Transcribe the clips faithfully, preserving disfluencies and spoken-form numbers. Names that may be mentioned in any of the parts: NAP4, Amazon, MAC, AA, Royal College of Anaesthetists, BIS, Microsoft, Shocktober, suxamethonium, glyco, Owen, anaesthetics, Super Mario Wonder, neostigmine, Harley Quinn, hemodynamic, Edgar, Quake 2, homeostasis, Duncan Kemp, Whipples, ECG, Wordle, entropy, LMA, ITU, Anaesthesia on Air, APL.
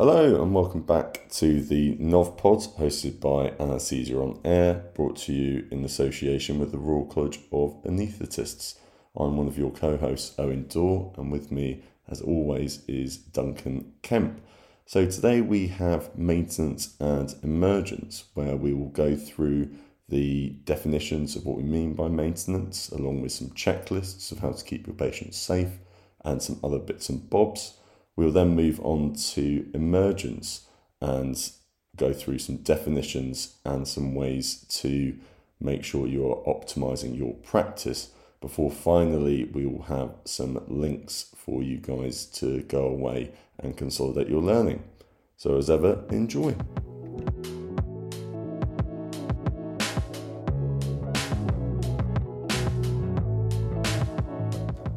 Hello and welcome back to the NovPod, hosted by Anaesthesia on Air, brought to you in association with the Royal College of Anaesthetists. I'm one of your co-hosts, Eoin Dore, and with me, as always, is Duncan Kemp. So today we have maintenance and emergence, where we will go through the definitions of what we mean by maintenance, along with some checklists of how to keep your patients safe and some other bits and bobs. We'll then move on to emergence and go through some definitions and some ways to make sure you're optimizing your practice before finally we will have some links for you guys to go away and consolidate your learning. So as ever, enjoy.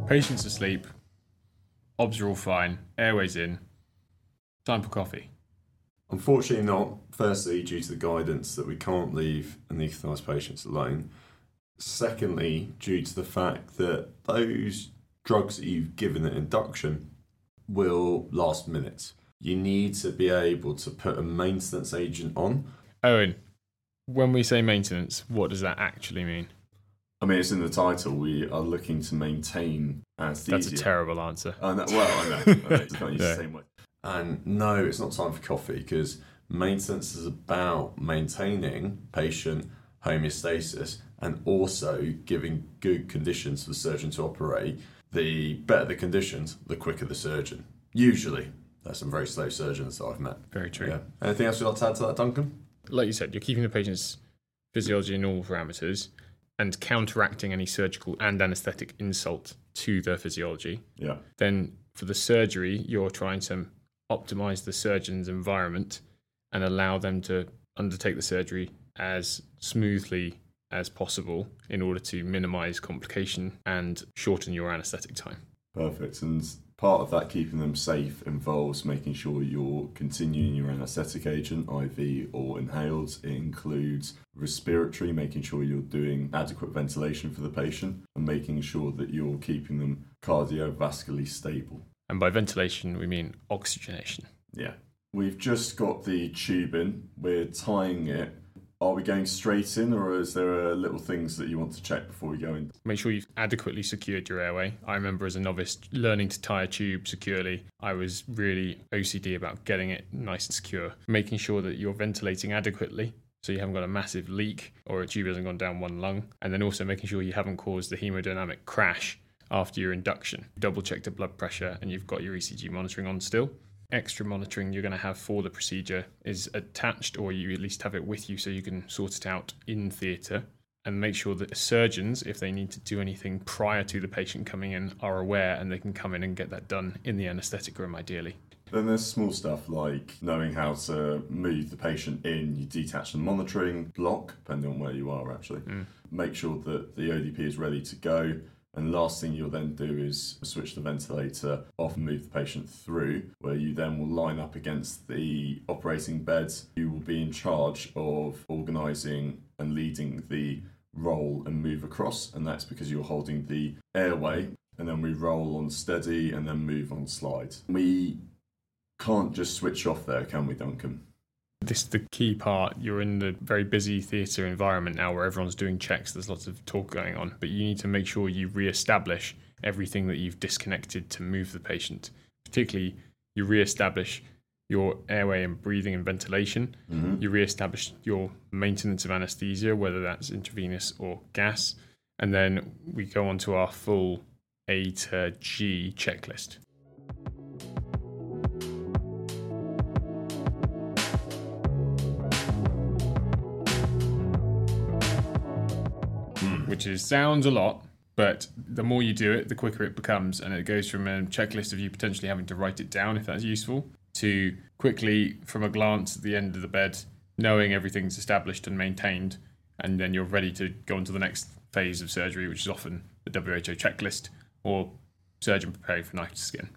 Patients asleep. Obs are all fine, airways in, time for coffee. Unfortunately not, firstly due to the guidance that we can't leave anaesthetised patients alone. Secondly, due to the fact that those drugs that you've given at induction will last minutes. You need to be able to put a maintenance agent on. Owen, when we say maintenance, what does that actually mean? I mean, it's in the title. We are looking to maintain anaesthesia. That's a terrible answer. And that, well, I know. I mean, it's not used yeah. the same way. And no, it's not time for coffee, because maintenance is about maintaining patient homeostasis and also giving good conditions for the surgeon to operate. The better the conditions, the quicker the surgeon. Usually. There's some very slow surgeons that I've met. Very true. Yeah. Anything else you'd like to add to that, Duncan? Like you said, you're keeping the patient's physiology in normal parameters and counteracting any surgical and anaesthetic insult to their physiology. Yeah. Then for the surgery, you're trying to optimise the surgeon's environment and allow them to undertake the surgery as smoothly as possible in order to minimise complication and shorten your anaesthetic time. Perfect. And part of that, keeping them safe, involves making sure you're continuing your anaesthetic agent, I V or inhaled. It includes respiratory, making sure you're doing adequate ventilation for the patient and making sure that you're keeping them cardiovascularly stable. And by ventilation, we mean oxygenation. Yeah. We've just got the tube in. We're tying it. Are we going straight in, or is there little things that you want to check before we go in? Make sure you've adequately secured your airway. I remember as a novice learning to tie a tube securely, I was really O C D about getting it nice and secure, making sure that you're ventilating adequately so you haven't got a massive leak or a tube hasn't gone down one lung, and then also making sure you haven't caused the hemodynamic crash after your induction. Double check the blood pressure and you've got your E C G monitoring on still. Extra monitoring you're going to have for the procedure is attached, or you at least have it with you so you can sort it out in theatre, and make sure that the surgeons, if they need to do anything prior to the patient coming in, are aware and they can come in and get that done in the anaesthetic room ideally. Then there's small stuff like knowing how to move the patient in, you detach the monitoring block, depending on where you are actually. Mm. Make sure that the O D P is ready to go. And last thing you'll then do is switch the ventilator off and move the patient through, where you then will line up against the operating beds. You will be in charge of organising and leading the roll and move across, and that's because you're holding the airway, and then we roll on steady and then move on slide. We can't just switch off there, can we, Duncan? This is the key part. You're in the very busy theatre environment now where everyone's doing checks. There's lots of talk going on, but you need to make sure you re-establish everything that you've disconnected to move the patient. Particularly, you re-establish your airway and breathing and ventilation. Mm-hmm. You re-establish your maintenance of anaesthesia, whether that's intravenous or gas. And then we go on to our full A to G checklist. Which is sounds a lot, but the more you do it, the quicker it becomes. And it goes from a checklist of you potentially having to write it down, if that's useful, to quickly, from a glance at the end of the bed, knowing everything's established and maintained, and then you're ready to go on to the next phase of surgery, which is often the W H O checklist or surgeon preparing for knife to skin.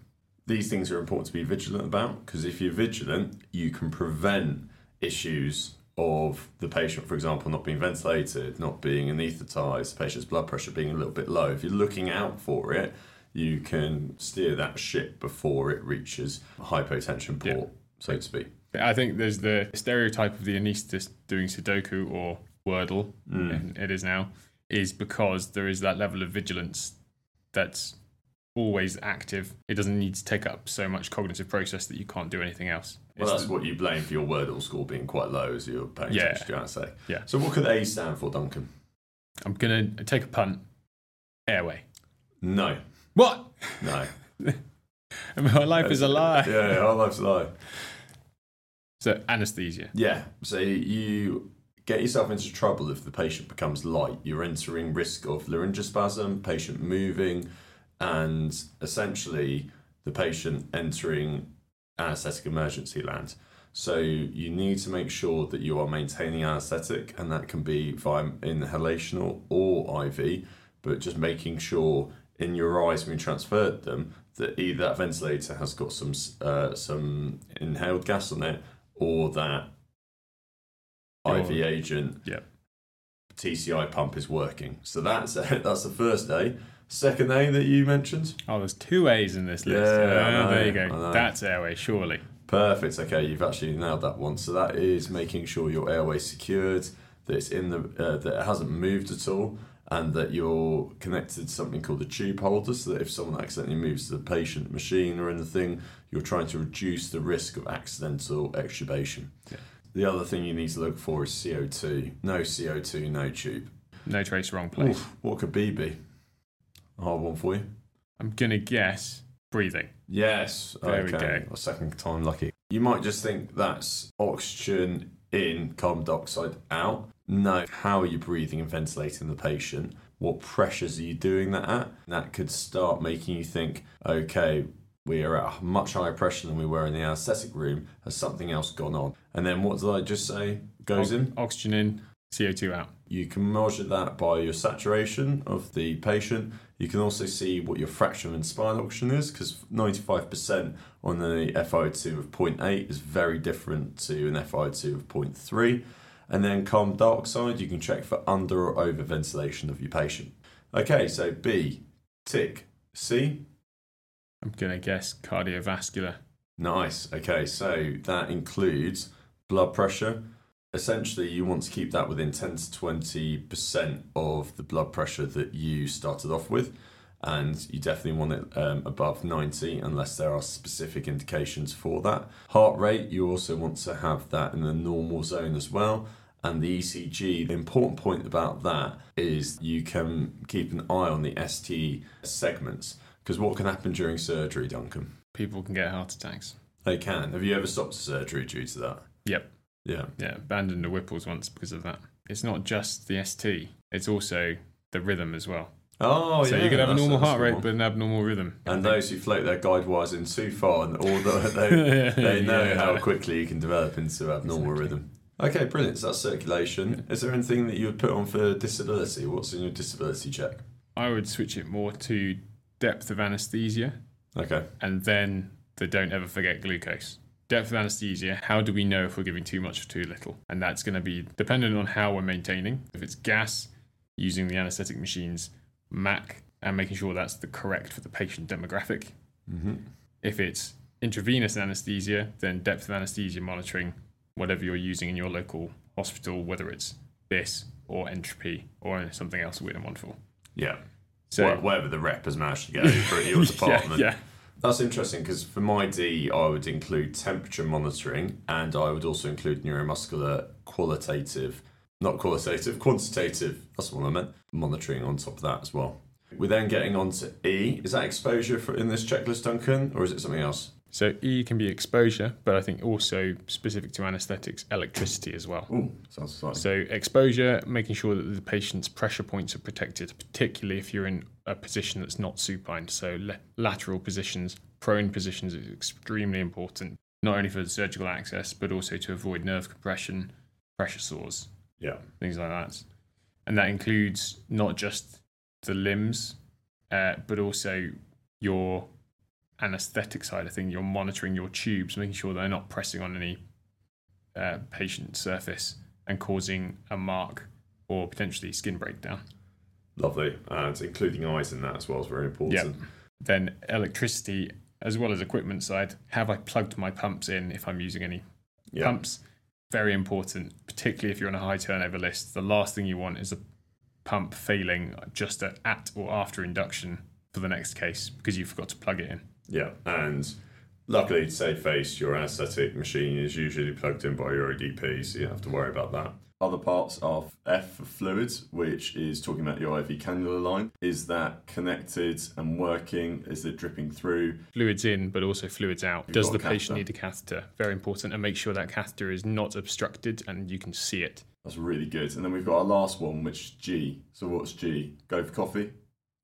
These things are important to be vigilant about, because if you're vigilant, you can prevent issues of the patient, for example, not being ventilated, not being anaesthetised, the patient's blood pressure being a little bit low. If you're looking out for it, you can steer that ship before it reaches a hypotension port. Yeah. so to speak. I think there's the stereotype of the anaesthetist doing Sudoku or Wordle, mm. it is now, is because there is that level of vigilance that's always active. It doesn't need to take up so much cognitive process that you can't do anything else. Well, it's that's the, what you blame for your Wordle score being quite low as you're paying yeah, attention, do you say? Yeah. So what could A stand for, Duncan? I'm going to take a punt. Airway. No. What? No. My life is a lie. Yeah, our life's a lie. So anaesthesia. Yeah. So you get yourself into trouble if the patient becomes light. You're entering risk of laryngospasm, patient moving, and essentially the patient entering anaesthetic emergency land. So you need to make sure that you are maintaining anaesthetic, and that can be via inhalational or I V, but just making sure in your eyes when you transferred them that either that ventilator has got some uh, some inhaled gas on it, or that or, I V agent yeah. T C I pump is working. So that's a, that's the first A. Second A that you mentioned? Oh, there's two A's in this list. Yeah, oh, there you go. That's airway, surely. Perfect. Okay, you've actually nailed that one. So that is making sure your airway's secured, that it's in the uh, that it hasn't moved at all, and that you're connected to something called a tube holder, so that if someone accidentally moves the patient machine or anything, you're trying to reduce the risk of accidental extubation. Yeah. The other thing you need to look for is C O two. No C O two, no tube. No trace, wrong place. Oof, what could B be? A hard one for you. I'm going to guess breathing. Yes. There okay. we go. A second time lucky. You might just think that's oxygen in, carbon dioxide out. No. How are you breathing and ventilating the patient? What pressures are you doing that at? That could start making you think, okay, we are at a much higher pressure than we were in the anaesthetic room. Has something else gone on? And then what did I just say? Goes o- in? Oxygen in, C O two out. You can measure that by your saturation of the patient. You can also see what your fraction of inspired oxygen is, because ninety-five percent on the FiO two of zero point eight is very different to an F iO two of zero point three. And then carbon dioxide, you can check for under or over ventilation of your patient. Okay, so B, tick. C? I'm going to guess cardiovascular. Nice. Okay, so that includes blood pressure. Essentially, you want to keep that within ten to twenty percent of the blood pressure that you started off with, and you definitely want it um, above ninety unless there are specific indications for that. Heart rate, you also want to have that in the normal zone as well, and the E C G, the important point about that is you can keep an eye on the S T segments, because what can happen during surgery, Duncan? People can get heart attacks. They can. Have you ever stopped a surgery due to that? Yep. Yeah. Yeah, abandoned the Whipples once because of that. It's not just the S T, it's also the rhythm as well. Oh, so yeah. So you can have a normal heart rate, but an abnormal rhythm. And those who float their guide wires in too far, and all the, they, yeah, they know yeah, how yeah. quickly you can develop into abnormal exactly. rhythm. Okay, brilliant. So that's circulation. Yeah. Is there anything that you would put on for disability? What's in your disability check? I would switch it more to depth of anaesthesia. Okay. And then the don't ever forget glucose. Depth of anaesthesia, how do we know if we're giving too much or too little? And that's going to be dependent on how we're maintaining. If it's gas, using the anaesthetic machines, M A C, and making sure that's the correct for the patient demographic. Mm-hmm. If it's intravenous anaesthesia, then depth of anaesthesia monitoring, whatever you're using in your local hospital, whether it's B I S or entropy or something else that we don't want for. Yeah. So whatever the rep has managed to get over at your department. Yeah. yeah. That's interesting, because for my D, I would include temperature monitoring, and I would also include neuromuscular qualitative, not qualitative, quantitative, that's what I meant, monitoring on top of that as well. We're then getting on to E. Is that exposure for, in this checklist, Duncan, or is it something else? So E can be exposure, but I think also specific to anaesthetics, electricity as well. Ooh, sounds exciting. So exposure, making sure that the patient's pressure points are protected, particularly if you're in a position that's not supine. So le- lateral positions, prone positions is extremely important, not only for the surgical access, but also to avoid nerve compression, pressure sores, yeah, things like that. And that includes not just the limbs, uh, but also your anaesthetic side of thing. You're monitoring your tubes, making sure they're not pressing on any uh, patient surface and causing a mark or potentially skin breakdown. Lovely. And including eyes in that as well is very important. Yep. Then electricity as well as equipment side, have I plugged my pumps in if I'm using any yeah. pumps? Very important, particularly if you're on a high turnover list. The last thing you want is a pump failing just at, at or after induction for the next case because you forgot to plug it in. Yeah, and luckily to save face, your anaesthetic machine is usually plugged in by your O D P, so you don't have to worry about that. Other parts are F for fluids, which is talking about your I V cannula line. Is that connected and working? Is it dripping through? Fluids in, but also fluids out. Does the patient need a catheter? Very important. And make sure that catheter is not obstructed and you can see it. That's really good. And then we've got our last one, which is G. So what's G? Go for coffee?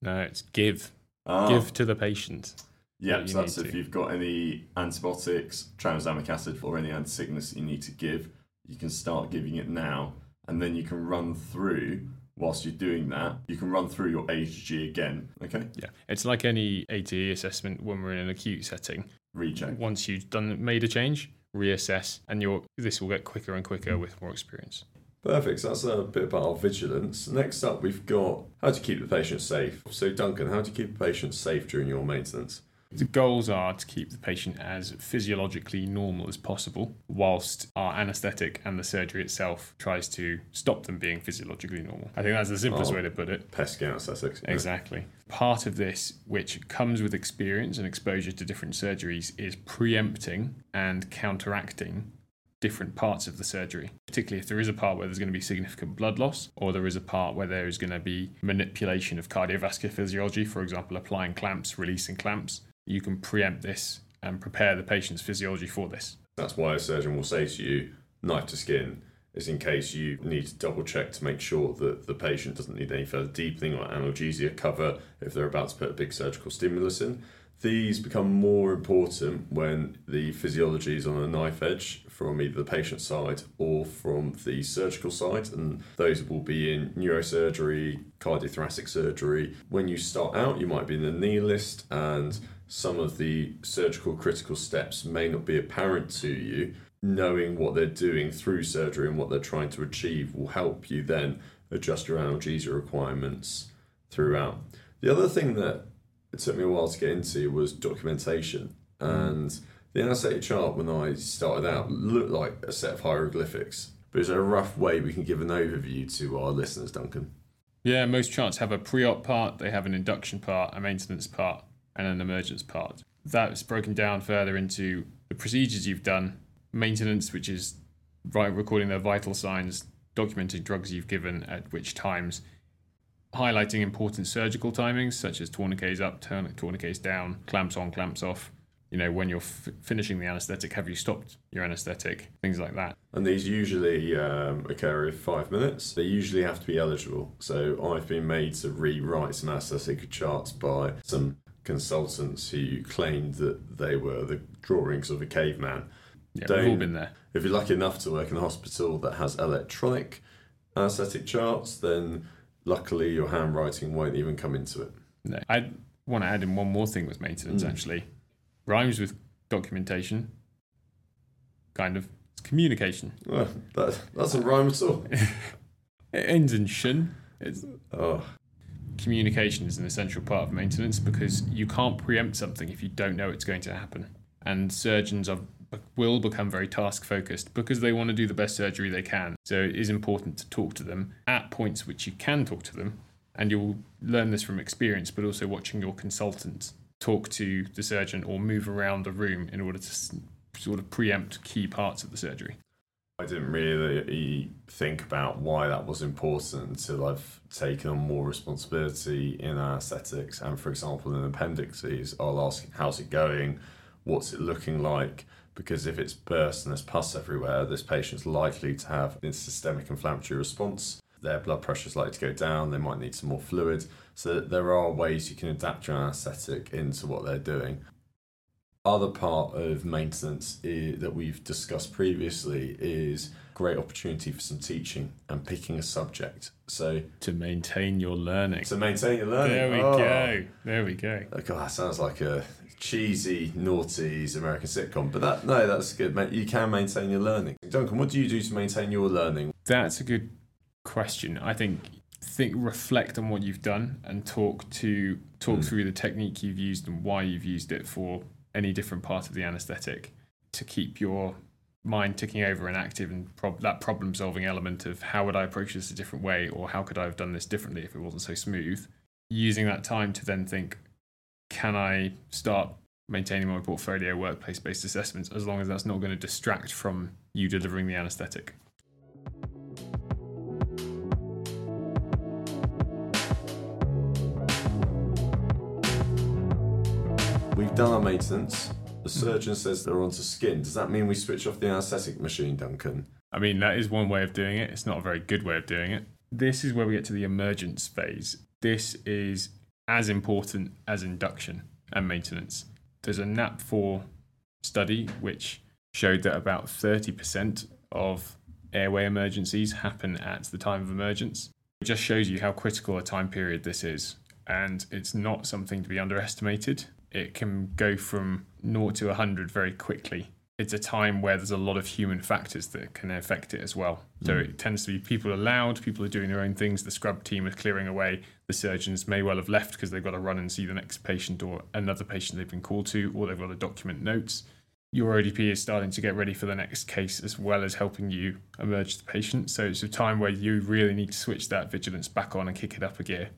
No, it's give. Ah. Give to the patient. Yeah, so that's if you've got any antibiotics, tranexamic acid, or any antisickness you need to give. You can start giving it now, and then you can run through, whilst you're doing that, you can run through your H G again, okay? Yeah, it's like any A T E assessment when we're in an acute setting. Recheck. Once you've done made a change, reassess, and you're, this will get quicker and quicker with more experience. Perfect, so that's a bit about our vigilance. Next up, we've got how to keep the patient safe. So Duncan, how do you keep the patient safe during your maintenance? The goals are to keep the patient as physiologically normal as possible, whilst our anaesthetic and the surgery itself tries to stop them being physiologically normal. I think that's the simplest oh, way to put it. Pesky anaesthetics. Exactly. Part of this, which comes with experience and exposure to different surgeries, is preempting and counteracting different parts of the surgery, particularly if there is a part where there's going to be significant blood loss, or there is a part where there is going to be manipulation of cardiovascular physiology, for example, applying clamps, releasing clamps. You can preempt this and prepare the patient's physiology for this. That's why a surgeon will say to you, knife to skin, is in case you need to double check to make sure that the patient doesn't need any further deepening or analgesia cover if they're about to put a big surgical stimulus in. These become more important when the physiology is on a knife edge from either the patient side or from the surgical side, and those will be in neurosurgery, cardiothoracic surgery. When you start out, you might be in the knee list, and some of the surgical critical steps may not be apparent to you. Knowing what they're doing through surgery and what they're trying to achieve will help you then adjust your analgesia requirements throughout. The other thing that it took me a while to get into was documentation. And the anaesthetic chart, when I started out, looked like a set of hieroglyphics. But is there a rough way we can give an overview to our listeners, Duncan? Yeah, most charts have a pre-op part, they have an induction part, a maintenance part, and an emergence part. That's broken down further into the procedures you've done, maintenance, which is recording their vital signs, documenting drugs you've given at which times, highlighting important surgical timings, such as tourniquets up, tourniquets down, clamps on, clamps off. You know, when you're f- finishing the anaesthetic, have you stopped your anaesthetic? Things like that. And these usually um, occur in five minutes. They usually have to be eligible. So I've been made to rewrite some anaesthetic charts by some consultants who claimed that they were the drawings of a caveman. Yeah, Don't, we've all been there. If you're lucky enough to work in a hospital that has electronic anaesthetic charts, then luckily, your handwriting won't even come into it. No, I want to add in one more thing with maintenance, mm. actually. Rhymes with documentation, kind of. It's communication. Oh, that doesn't rhyme at all. It ends in shin. It's... Oh. Communication is an essential part of maintenance because you can't preempt something if you don't know it's going to happen. And surgeons are, will become very task-focused because they want to do the best surgery they can. So it is important to talk to them at points which you can talk to them, and you'll learn this from experience, but also watching your consultant talk to the surgeon or move around the room in order to sort of preempt key parts of the surgery. I didn't really think about why that was important until I've taken on more responsibility in anaesthetics, and for example in appendices I'll ask, how's it going? What's it looking like? Because if it's burst and there's pus everywhere, this patient's likely to have a systemic inflammatory response. Their blood pressure's likely to go down. They might need some more fluid. So there are ways you can adapt your anaesthetic into what they're doing. Other part of maintenance is, that we've discussed previously, is great opportunity for some teaching and picking a subject. So to maintain your learning. To maintain your learning. There we oh. go. There we go. Oh, God, that sounds like a cheesy, naughty American sitcom, but that no, that's good. You can maintain your learning. Duncan, what do you do to maintain your learning? That's a good question. I think think reflect on what you've done and talk to talk mm. through the technique you've used and why you've used it for any different part of the anaesthetic to keep your mind ticking over and active, and prob- that problem-solving element of how would I approach this a different way, or how could I have done this differently if it wasn't so smooth, using that time to then think, can I start maintaining my portfolio workplace-based assessments, as long as that's not going to distract from you delivering the anaesthetic. We've done our maintenance. The surgeon says they're onto skin. Does that mean we switch off the anaesthetic machine, Duncan? I mean, that is one way of doing it. It's not a very good way of doing it. This is where we get to the emergence phase. This is as important as induction and maintenance. There's a N A P four study which showed that about thirty percent of airway emergencies happen at the time of emergence. It just shows you how critical a time period this is, and it's not something to be underestimated. It can go from zero to one hundred very quickly. It's a time where there's a lot of human factors that can affect it as well. So it tends to be people are loud, people are doing their own things, the scrub team is clearing away, the surgeons may well have left because they've got to run and see the next patient or another patient they've been called to, or they've got to document notes. Your O D P is starting to get ready for the next case as well as helping you emerge the patient. So it's a time where you really need to switch that vigilance back on and kick it up a gear.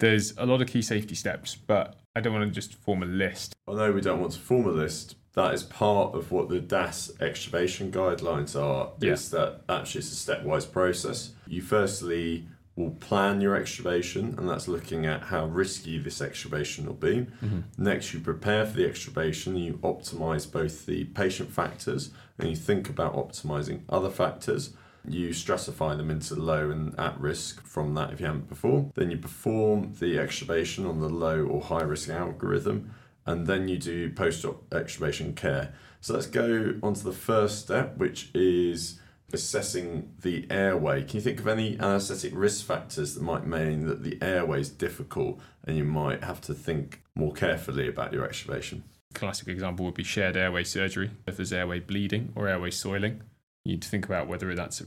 There's a lot of key safety steps, but I don't want to just form a list. Although we don't want to form a list, that is part of what the D A S extubation guidelines are, yeah. Is that actually it's a stepwise process. You firstly will plan your extubation, and that's looking at how risky this extubation will be. Mm-hmm. Next, you prepare for the extubation, you optimise both the patient factors, and you think about optimising other factors. You stratify them into low and at risk from that if you haven't before. Then you perform the extubation on the low or high risk algorithm, and then you do post-op extubation care. So let's go on to the first step, which is assessing the airway. Can you think of any anaesthetic risk factors that might mean that the airway is difficult and you might have to think more carefully about your extubation? Classic example would be shared airway surgery. If there's airway bleeding or airway soiling, you need to think about whether that's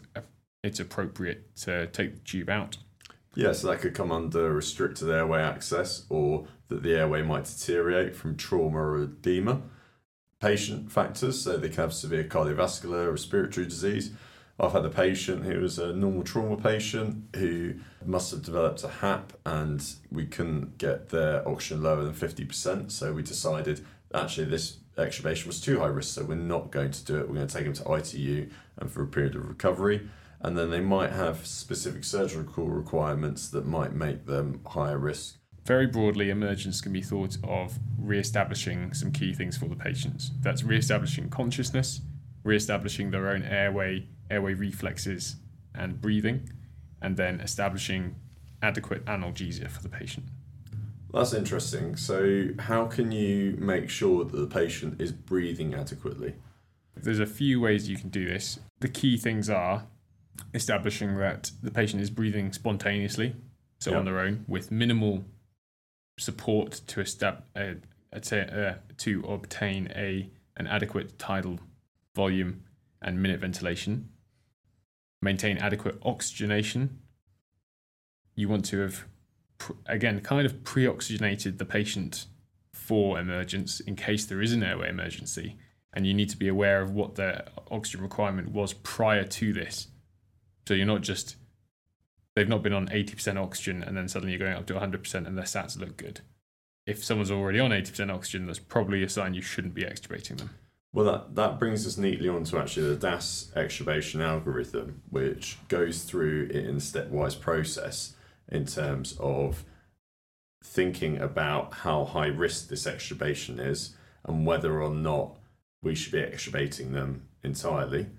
it's appropriate to take the tube out. Yeah, so that could come under restricted airway access, or that the airway might deteriorate from trauma or edema. Patient factors, so they can have severe cardiovascular, respiratory disease. I've had a patient who was a normal trauma patient who must have developed a H A P, and we couldn't get their oxygen lower than fifty percent, so we decided actually this extubation was too high risk, so we're not going to do it. We're going to take them to I T U and for a period of recovery. And then they might have specific surgical requirements that might make them higher risk. Very broadly, emergence can be thought of re-establishing some key things for the patients. That's re-establishing consciousness, re-establishing their own airway, airway reflexes and breathing, and then establishing adequate analgesia for the patient. That's interesting. So how can you make sure that the patient is breathing adequately? There's a few ways you can do this. The key things are establishing that the patient is breathing spontaneously, so yep. on their own, with minimal support to estab- uh, uh, to obtain a an adequate tidal volume and minute ventilation. Maintain adequate oxygenation. You want to have again, kind of pre-oxygenated the patient for emergence in case there is an airway emergency, and you need to be aware of what their oxygen requirement was prior to this. So you're not just, they've not been on eighty percent oxygen and then suddenly you're going up to one hundred percent and their sats look good. If someone's already on eighty percent oxygen, that's probably a sign you shouldn't be extubating them. Well, that, that brings us neatly on to actually the D A S extubation algorithm, which goes through it in a stepwise process, in terms of thinking about how high risk this extubation is and whether or not we should be extubating them entirely.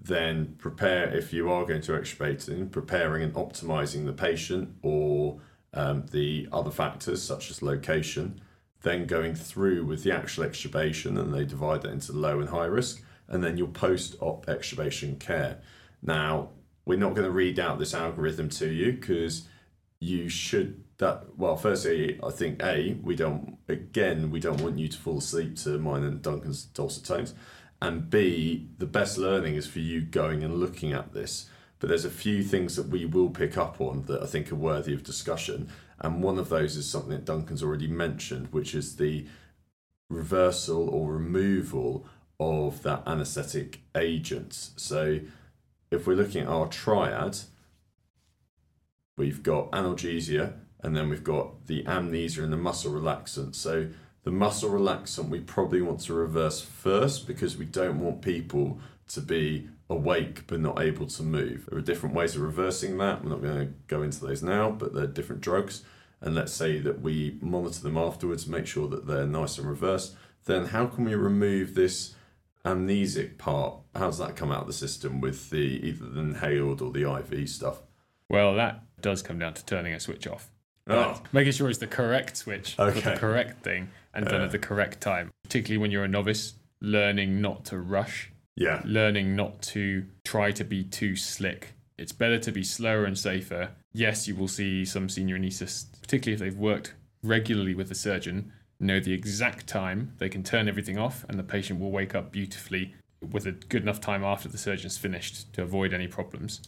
Then prepare, if you are going to extubate them, preparing and optimizing the patient or um, the other factors such as location, then going through with the actual extubation, and they divide that into low and high risk, and then your post-op extubation care. Now, we're not going to read out this algorithm to you because you should that well firstly I think a we don't again we don't want you to fall asleep to mine and Duncan's dulcet tones, and B, the best learning is for you going and looking at this, but there's a few things that we will pick up on that I think are worthy of discussion, and one of those is something that Duncan's already mentioned, which is the reversal or removal of that anaesthetic agent. So if we're looking at our triad, we've got analgesia, and then we've got the amnesia and the muscle relaxant. So the muscle relaxant we probably want to reverse first, because we don't want people to be awake but not able to move. There are different ways of reversing that. I'm not going to go into those now, but they're different drugs. And let's say that we monitor them afterwards, make sure that they're nice and reversed. Then how can we remove this amnesic part? How does that come out of the system with the either the inhaled or the I V stuff? Well, that does come down to turning a switch off. Oh. Making sure it's the correct switch, okay, for the correct thing, and done uh, at the correct time. Particularly when you're a novice, learning not to rush. Yeah. Learning not to try to be too slick. It's better to be slower and safer. Yes, you will see some senior anaesthetists, particularly if they've worked regularly with the surgeon, know the exact time they can turn everything off, and the patient will wake up beautifully with a good enough time after the surgeon's finished to avoid any problems.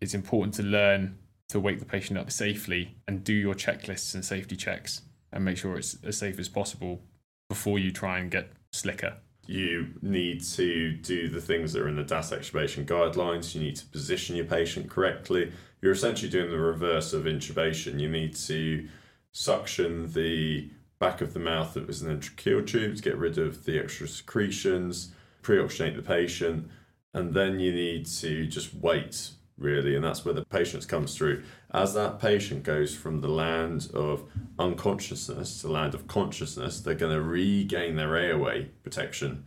It's important to learn to wake the patient up safely and do your checklists and safety checks and make sure it's as safe as possible before you try and get slicker. You need to do the things that are in the D A S extubation guidelines. You need to position your patient correctly. You're essentially doing the reverse of intubation. You need to suction the back of the mouth that was an entracheal tube to get rid of the extra secretions, pre-oxygenate the patient, and then you need to just wait, really, and that's where the patience comes through. As that patient goes from the land of unconsciousness to the land of consciousness, they're going to regain their airway protection.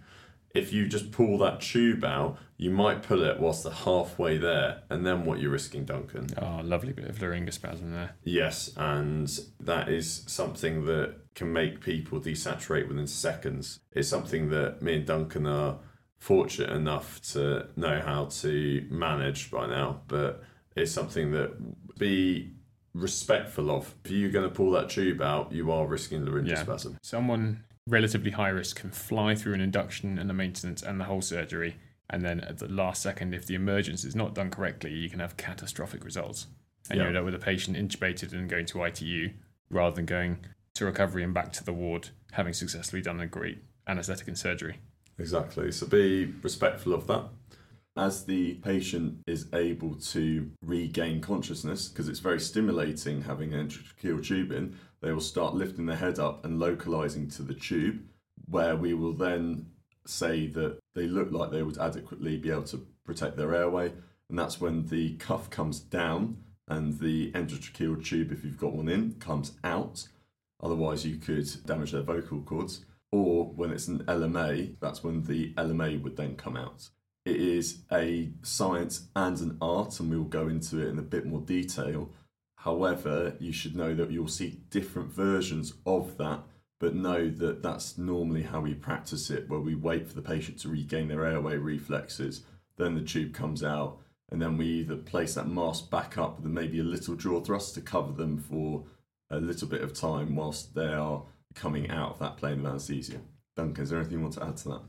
If you just pull that tube out, you might pull it whilst they're halfway there, and then what you're risking, Duncan? Oh, lovely bit of laryngospasm there. Yes, and that is something that can make people desaturate within seconds. It's something that me and Duncan are fortunate enough to know how to manage by now, but it's something that be respectful of. If you're going to pull that tube out, you are risking laryngospasm. Yeah. Someone relatively high risk can fly through an induction and the maintenance and the whole surgery, and then at the last second, if the emergency is not done correctly, you can have catastrophic results, and yeah. you end up with a patient intubated and going to I T U rather than going to recovery and back to the ward, having successfully done a great anaesthetic and surgery. Exactly. So be respectful of that. As the patient is able to regain consciousness, because it's very stimulating having an entracheal tube in, they will start lifting their head up and localising to the tube, where we will then say that they look like they would adequately be able to protect their airway. And that's when the cuff comes down and the endotracheal tube, if you've got one in, comes out. Otherwise, you could damage their vocal cords. Or when it's an L M A, that's when the L M A would then come out. It is a science and an art, and we'll go into it in a bit more detail. However, you should know that you'll see different versions of that, but know that that's normally how we practice it, where we wait for the patient to regain their airway reflexes, then the tube comes out, and then we either place that mask back up with maybe a little draw thrust to cover them for a little bit of time whilst they are coming out of that plane of anaesthesia. Duncan, is there anything you want to add to that?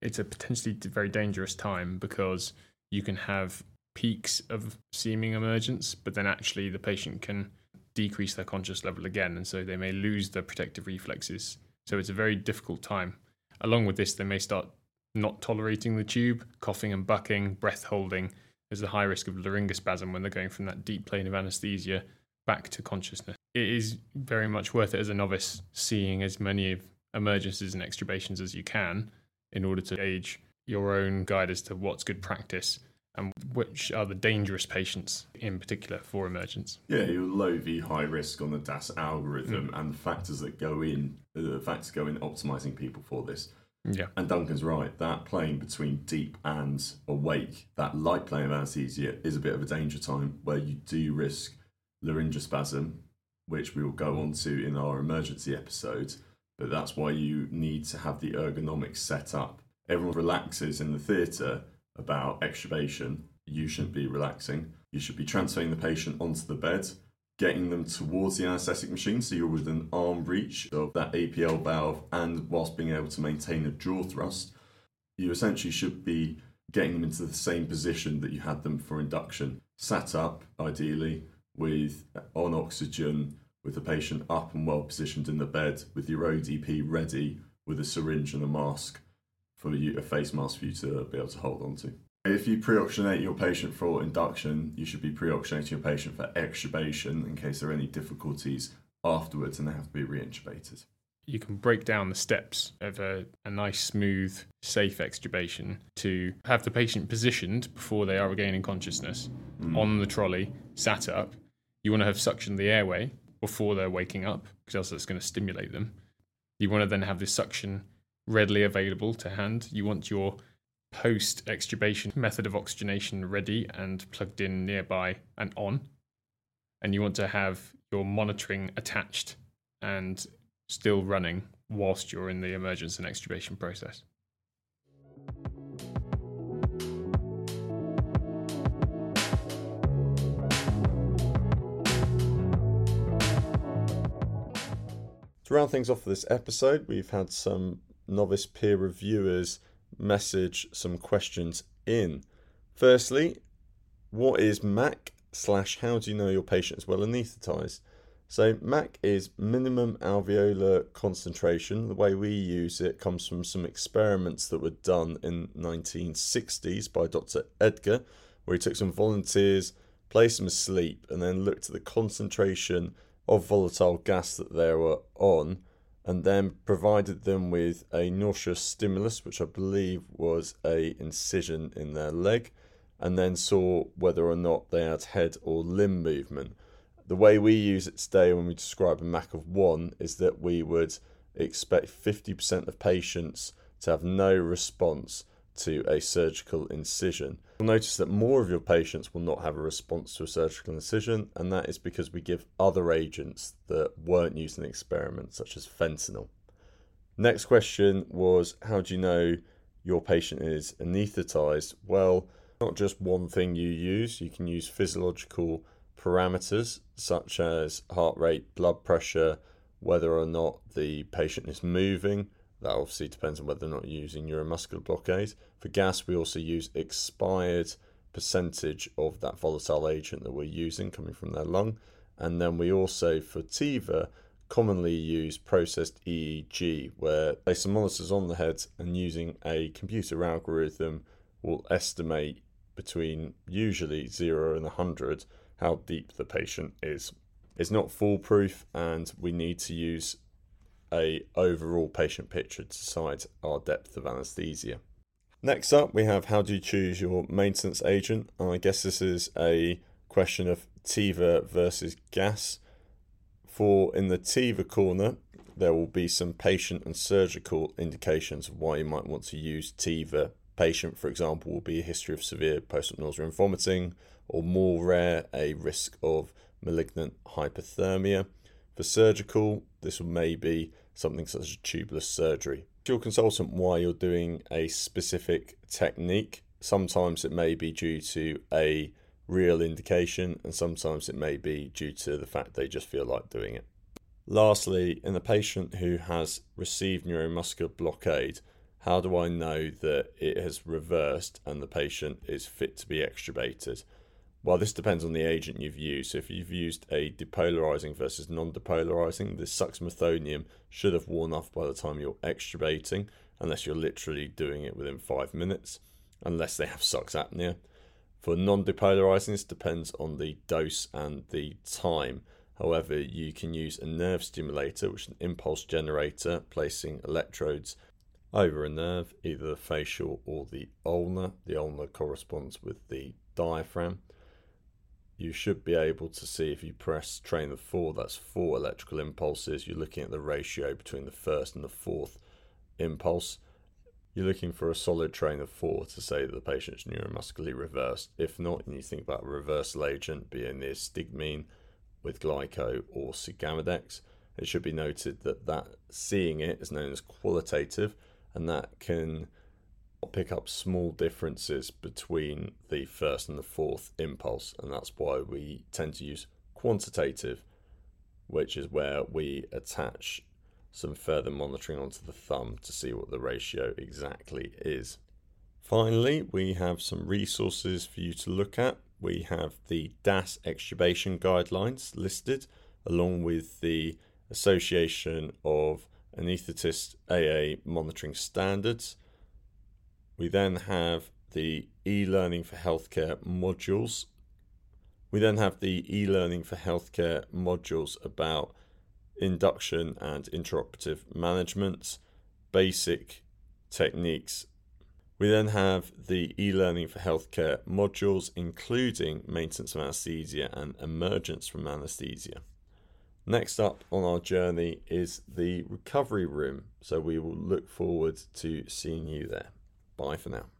It's a potentially very dangerous time, because you can have peaks of seeming emergence, but then actually the patient can decrease their conscious level again, and so they may lose their protective reflexes. So it's a very difficult time. Along with this, they may start not tolerating the tube, coughing and bucking, breath holding. There's a high risk of laryngospasm when they're going from that deep plane of anaesthesia back to consciousness. It is very much worth it as a novice seeing as many emergencies and extubations as you can in order to gauge your own guide as to what's good practice and which are the dangerous patients in particular for emergence. Yeah, your low V high risk on the D A S algorithm mm. and the factors that go in, the factors go in optimising people for this. Yeah. And Duncan's right, that plane between deep and awake, that light plane of anaesthesia is a bit of a danger time where you do risk laryngospasm, which we will go on to in our emergency episode, but that's why you need to have the ergonomics set up. Everyone relaxes in the theatre about extubation. You shouldn't be relaxing. You should be transferring the patient onto the bed, getting them towards the anaesthetic machine, so you're within arm reach of that A P L valve, and whilst being able to maintain a jaw thrust, you essentially should be getting them into the same position that you had them for induction, sat up ideally, with on oxygen, with the patient up and well positioned in the bed, with your O D P ready, with a syringe and a mask, for you, a face mask for you to be able to hold on to. If you pre-oxygenate your patient for induction, you should be pre-oxygenating your patient for extubation in case there are any difficulties afterwards and they have to be re-intubated. You can break down the steps of a, a nice, smooth, safe extubation to have the patient positioned before they are regaining consciousness, mm. on the trolley, sat up. You want to have suctioned the airway before they're waking up, because else that's going to stimulate them. You want to then have this suction readily available to hand. You want your post-extubation method of oxygenation ready and plugged in nearby and on. And you want to have your monitoring attached and still running whilst you're in the emergence and extubation process. To round things off for this episode, we've had some novice peer reviewers message some questions in. Firstly, what is M A C slash how do you know your patient is well anaesthetised? So M A C is minimum alveolar concentration. The way we use it comes from some experiments that were done in nineteen sixties by Doctor Edgar, where he took some volunteers, placed them asleep, and then looked at the concentration of volatile gas that they were on, and then provided them with a nauseous stimulus, which I believe was a incision in their leg, and then saw whether or not they had head or limb movement. The way we use it today when we describe a M A C of one is that we would expect fifty percent of patients to have no response to a surgical incision. You'll notice that more of your patients will not have a response to a surgical incision, and that is because we give other agents that weren't used in the experiment, such as fentanyl. Next question was, how do you know your patient is anaesthetised? Well, not just one thing you use. You can use physiological parameters such as heart rate, blood pressure, whether or not the patient is moving. That obviously depends on whether or not you're using neuromuscular blockade. For gas, we also use expired percentage of that volatile agent that we're using coming from their lung. And then we also, for T I V A, commonly use processed E E G, where they some monitors on the head and using a computer algorithm will estimate between usually zero and one hundred how deep the patient is. It's not foolproof, and we need to use a overall patient picture to decide our depth of anaesthesia. Next up, we have how do you choose your maintenance agent? And I guess this is a question of T I V A versus gas. For in the T I V A corner, there will be some patient and surgical indications of why you might want to use T I V A. Patient, for example, will be a history of severe post-op nausea and vomiting, or more rare, a risk of malignant hypothermia. For surgical, this may be something such as tubeless surgery. Ask your consultant why you're doing a specific technique. Sometimes it may be due to a real indication, and sometimes it may be due to the fact they just feel like doing it. Lastly, in a patient who has received neuromuscular blockade, how do I know that it has reversed and the patient is fit to be extubated? Well, this depends on the agent you've used. So if you've used a depolarizing versus non-depolarizing, the suxamethonium should have worn off by the time you're extubating, unless you're literally doing it within five minutes, unless they have sux apnea. For non-depolarizing, this depends on the dose and the time. However, you can use a nerve stimulator, which is an impulse generator, placing electrodes over a nerve, either the facial or the ulnar. The ulnar corresponds with the diaphragm. You should be able to see if you press train the four, that's four electrical impulses. You're looking at the ratio between the first and the fourth impulse. You're looking for a solid train of four to say that the patient's neuromuscularly reversed. If not, and you think about a reversal agent, be it neostigmine with glyco or sugammadex, it should be noted that that seeing it is known as qualitative, and that can pick up small differences between the first and the fourth impulse, and that's why we tend to use quantitative, which is where we attach some further monitoring onto the thumb to see what the ratio exactly is. Finally, we have some resources for you to look at. We have the D A S extubation guidelines listed along with the Association of anaesthetist A A monitoring standards. We then have the e-learning for healthcare modules. We then have the e-learning for healthcare modules about induction and intraoperative management, basic techniques. We then have the e-learning for healthcare modules, including maintenance of anaesthesia and emergence from anaesthesia. Next up on our journey is the recovery room, so we will look forward to seeing you there. Bye for now.